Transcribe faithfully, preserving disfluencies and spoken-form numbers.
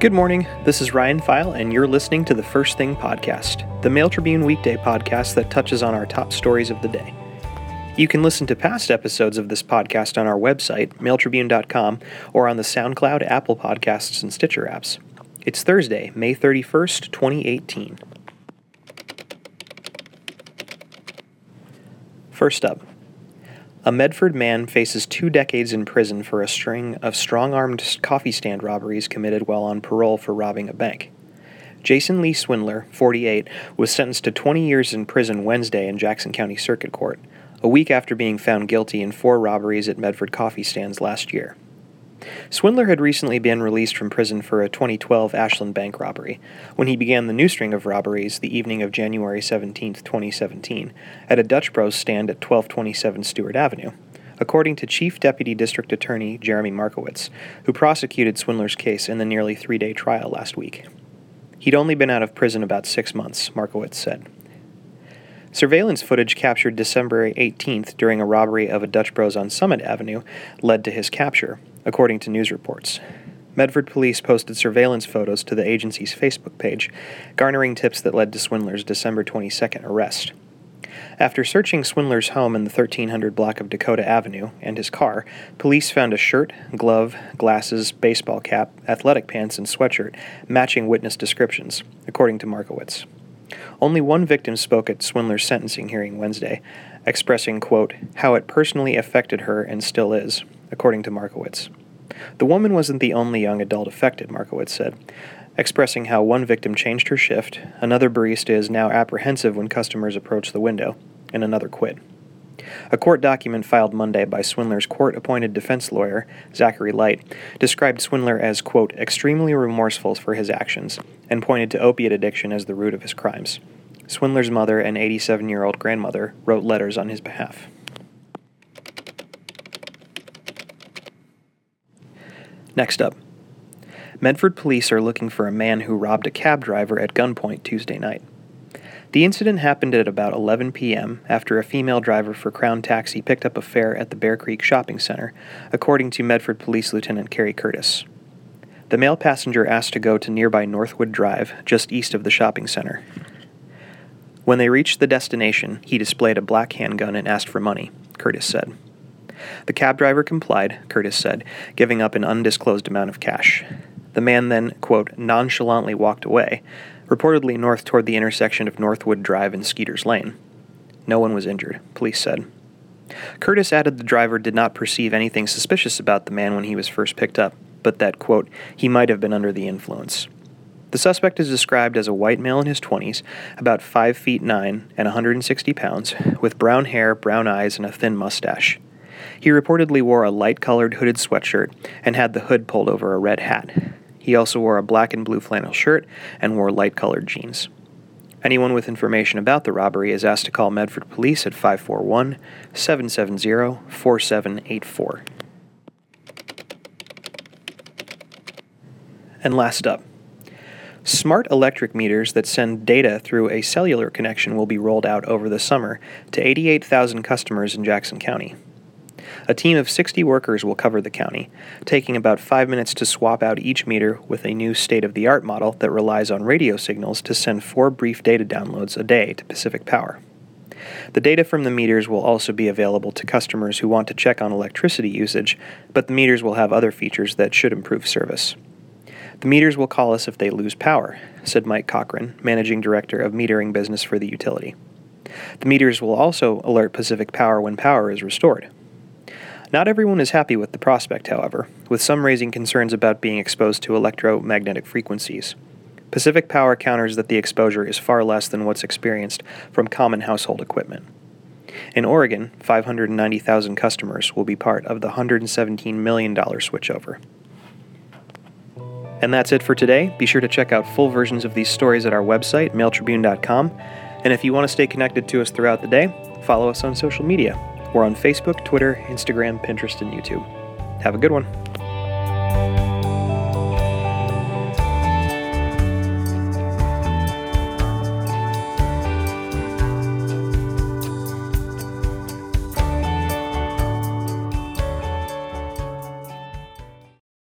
Good morning, this is Ryan File, and you're listening to the First Thing Podcast, the Mail Tribune weekday podcast that touches on our top stories of the day. You can listen to past episodes of this podcast on our website, mail tribune dot com, or on the SoundCloud, Apple Podcasts, and Stitcher apps. It's Thursday, May thirty-first, twenty eighteen. First up, a Medford man faces two decades in prison for a string of strong-armed coffee stand robberies committed while on parole for robbing a bank. Jason Lee Swindler, forty-eight, was sentenced to twenty years in prison Wednesday in Jackson County Circuit Court, a week after being found guilty in four robberies at Medford coffee stands last year. Swindler had recently been released from prison for a twenty twelve Ashland Bank robbery, when he began the new string of robberies the evening of January seventeenth, twenty seventeen, at a Dutch Bros stand at twelve twenty-seven Stewart Avenue, according to Chief Deputy District Attorney Jeremy Markowitz, who prosecuted Swindler's case in the nearly three-day trial last week. He'd only been out of prison about six months, Markowitz said. Surveillance footage captured December eighteenth during a robbery of a Dutch Bros on Summit Avenue led to his capture, according to news reports. Medford police posted surveillance photos to the agency's Facebook page, garnering tips that led to Swindler's December twenty-second arrest. After searching Swindler's home in the thirteen hundred block of Dakota Avenue and his car, police found a shirt, glove, glasses, baseball cap, athletic pants, and sweatshirt matching witness descriptions, according to Markowitz. Only one victim spoke at Swindler's sentencing hearing Wednesday, expressing, quote, how it personally affected her and still is, according to Markowitz. The woman wasn't the only young adult affected, Markowitz said, expressing how one victim changed her shift, another barista is now apprehensive when customers approach the window, and another quit. A court document filed Monday by Swindler's court-appointed defense lawyer, Zachary Light, described Swindler as, quote, extremely remorseful for his actions, and pointed to opiate addiction as the root of his crimes. Swindler's mother and eighty-seven-year-old grandmother wrote letters on his behalf. Next up, Medford police are looking for a man who robbed a cab driver at gunpoint Tuesday night. The incident happened at about eleven p.m. after a female driver for Crown Taxi picked up a fare at the Bear Creek Shopping Center, according to Medford Police Lieutenant Kerry Curtis. The male passenger asked to go to nearby Northwood Drive, just east of the shopping center. When they reached the destination, he displayed a black handgun and asked for money, Curtis said. The cab driver complied, Curtis said, giving up an undisclosed amount of cash. The man then, quote, nonchalantly walked away, reportedly north toward the intersection of Northwood Drive and Skeeter's Lane. No one was injured, police said. Curtis added the driver did not perceive anything suspicious about the man when he was first picked up, but that, quote, he might have been under the influence. The suspect is described as a white male in his twenties, about five feet nine and one hundred sixty pounds, with brown hair, brown eyes, and a thin mustache. He reportedly wore a light-colored hooded sweatshirt and had the hood pulled over a red hat. He also wore a black and blue flannel shirt and wore light-colored jeans. Anyone with information about the robbery is asked to call Medford Police at five four one, seven seven zero, four seven eight four. And last up, smart electric meters that send data through a cellular connection will be rolled out over the summer to eighty-eight thousand customers in Jackson County. A team of sixty workers will cover the county, taking about five minutes to swap out each meter with a new state-of-the-art model that relies on radio signals to send four brief data downloads a day to Pacific Power. The data from the meters will also be available to customers who want to check on electricity usage, but the meters will have other features that should improve service. The meters will call us if they lose power, said Mike Cochran, managing director of metering business for the utility. The meters will also alert Pacific Power when power is restored. Not everyone is happy with the prospect, however, with some raising concerns about being exposed to electromagnetic frequencies. Pacific Power counters that the exposure is far less than what's experienced from common household equipment. In Oregon, five hundred ninety thousand customers will be part of the one hundred seventeen million dollars switchover. And that's it for today. Be sure to check out full versions of these stories at our website, mail tribune dot com. And if you want to stay connected to us throughout the day, follow us on social media. We're on Facebook, Twitter, Instagram, Pinterest, and YouTube. Have a good one.